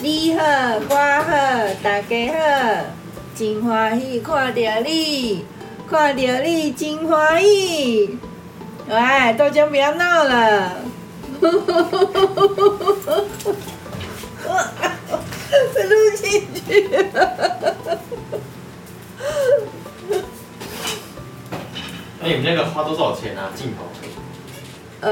你好，我好，大家好，真欢喜看到你，看到你真欢喜。哎，豆浆不要闹了。我录进去了。哎，你们那个花多少钱啊？镜头？2000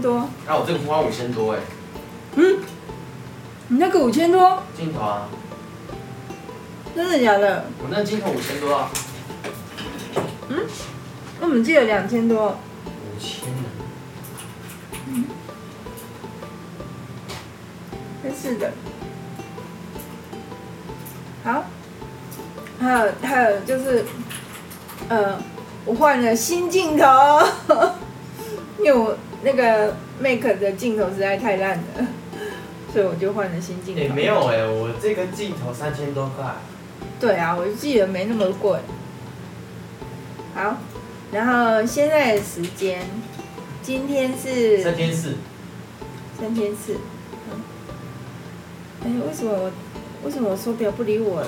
多。那、啊、我这个花5000多哎。嗯，你那个5000多？镜头啊。真的假的？我那镜头5000多啊。嗯，我们记得2000多。5000。嗯。真是的。好。还有就是。我换了新镜头，因为我那个 Mac 的镜头实在太烂了，所以我就换了新镜头。也、欸、没有哎、欸，我这个镜头3000多块。对啊，我记得没那么贵。好，然后现在的时间，今天是3:04。3:04。哎、欸，为什么我手表不理我了？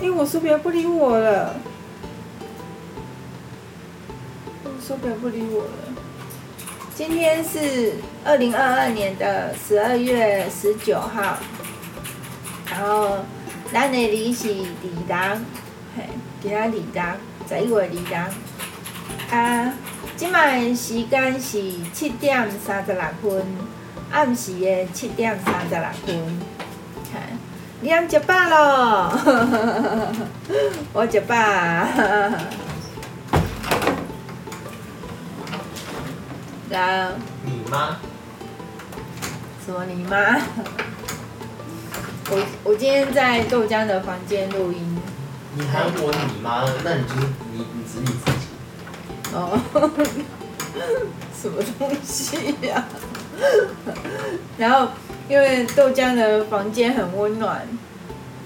因为我手表不理我了，我手表不理我了。今天是2022年的12月19号，然后咱的日是2日，嘿，今仔2日，11月2日。啊，即卖时间是7:36，暗时的7:36。你们吃饱咯？我吃饱。然后。你妈？什么你妈？我今天在豆浆的房间录音。你还我你妈？那你就是你指你自己。哦，什么东西呀、啊？然后。因为豆浆的房间很温暖，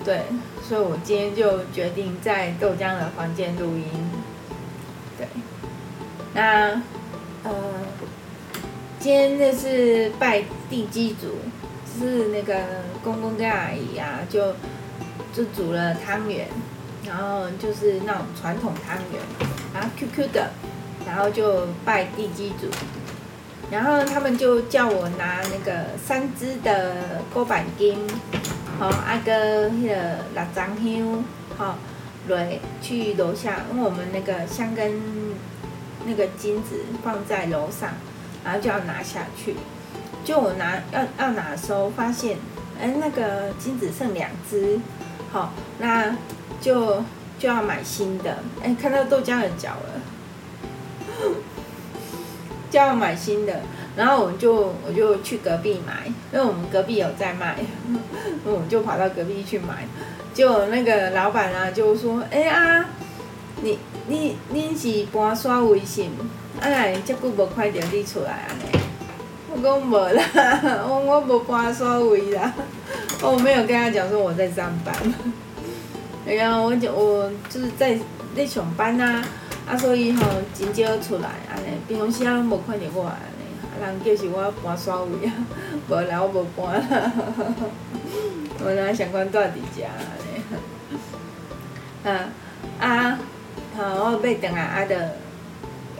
对，所以我今天就决定在豆浆的房间录音。对，那今天这是拜地基主，就是那个公公跟阿姨啊，就煮了汤圆，然后就是那种传统汤圆，然后 QQ 的，然后就拜地基主。然后他们就叫我拿那个3支的古板金，吼、哦，啊个迄个6张香，吼、哦，来去楼下，因为我们那个香跟那个金子放在楼上，然后就要拿下去。就我要拿的时候，发现，哎，那个金子剩2支，好、哦，那就要买新的。哎，看到豆浆的脚了。就要买新的，然后我就去隔壁买，因为我们隔壁有在卖，我就跑到隔壁去买。结果那个老板啊就说：“哎、欸、啊，你是搬刷微信，哎、啊，这久无看到你出来安尼。”我讲无啦，我无搬刷微啦，我没有跟他讲说我在上班。然后我就是在上班啊。啊，所以吼、哦，真少出来安尼，平常时啊拢无看到我安尼，啊，人计是我搬耍位啊，无啦，我无搬啦，我哪相关住伫遮安尼，啊，吼、啊，我买顿来，啊，着，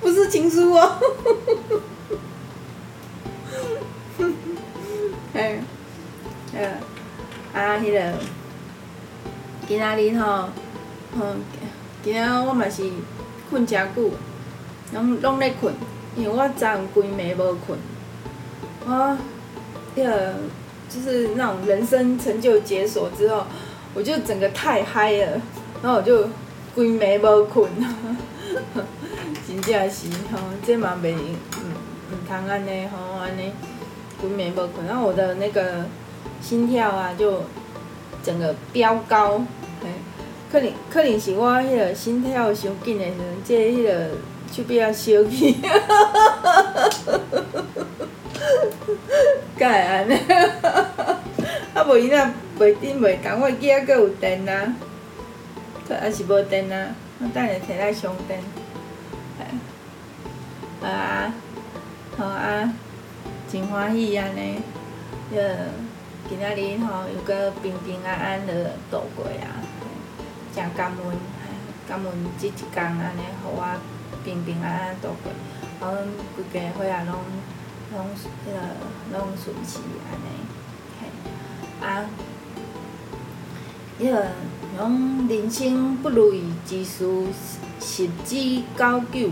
不是情书哦，嘿，啊，迄落，今仔日吼，今仔我嘛是困真久，拢咧困，因为我昨昏规暝无困。我就是那种人生成就解锁之后，我就整个太嗨了，然后我就规暝无困，真正是吼，这嘛袂唔通安尼吼安尼，滚面不滚，然后我的那个心跳啊就整个飙高，嘿，可能是我迄个心跳伤紧的时阵，即、那个手臂啊烧起，敢会安尼？啊无伊那袂顶袂动，我记啊阁有电啊，可还是无电啊？我等下摕来充电。啊，好啊，真欢喜安尼，今仔日吼又搁平平安安的度过啊，真感恩，感恩即一天安尼，互我平平安安度过，啊，阮规家伙啊拢顺气安尼，嘿，啊，讲人生不如意之事十之九九，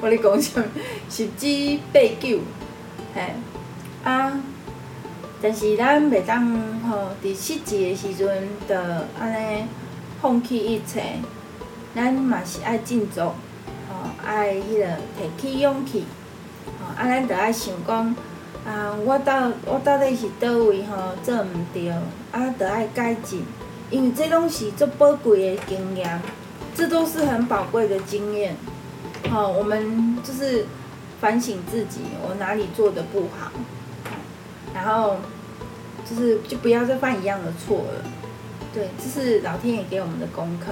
我咧讲啥？十之八九，嘿，啊。但是咱袂当吼，伫失志的时阵，就安尼放弃一切。咱嘛是爱振作，吼爱迄个提起勇气，吼啊咱就爱想讲，啊我到底是倒位吼做毋对，啊就爱改进，因为这拢是足宝贵的经验，这都是很宝贵的经验。吼，我们就是反省自己，我哪里做得不好。然后就是就不要再犯一样的错了，对，这是老天爷给我们的功课，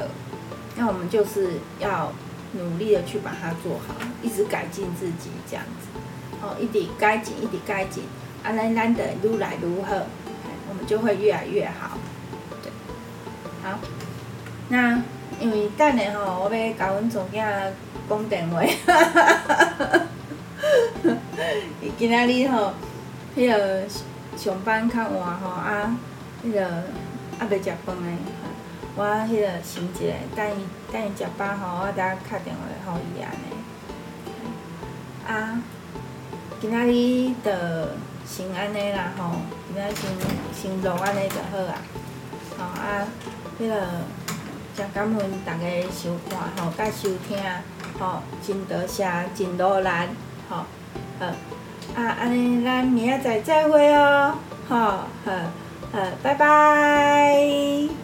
那我们就是要努力的去把它做好，一直改进自己这样子，哦，一直改进，啊，咱的愈来愈好，我们就会越来越好，对，好，那因为等下吼，我要甲阮总囝讲电话，伊今仔日吼。迄个上班较晏吼，啊，迄个还袂食饭诶，我迄个想一下，等伊食饱吼，我再敲电话互伊安尼。啊，今仔日着先安尼啦吼，今仔先录安尼就好啊。吼啊，迄个真感恩大家收看吼，甲收听吼，真多谢，真努力吼，啊，安尼，咱明仔载再会哦，好，拜拜。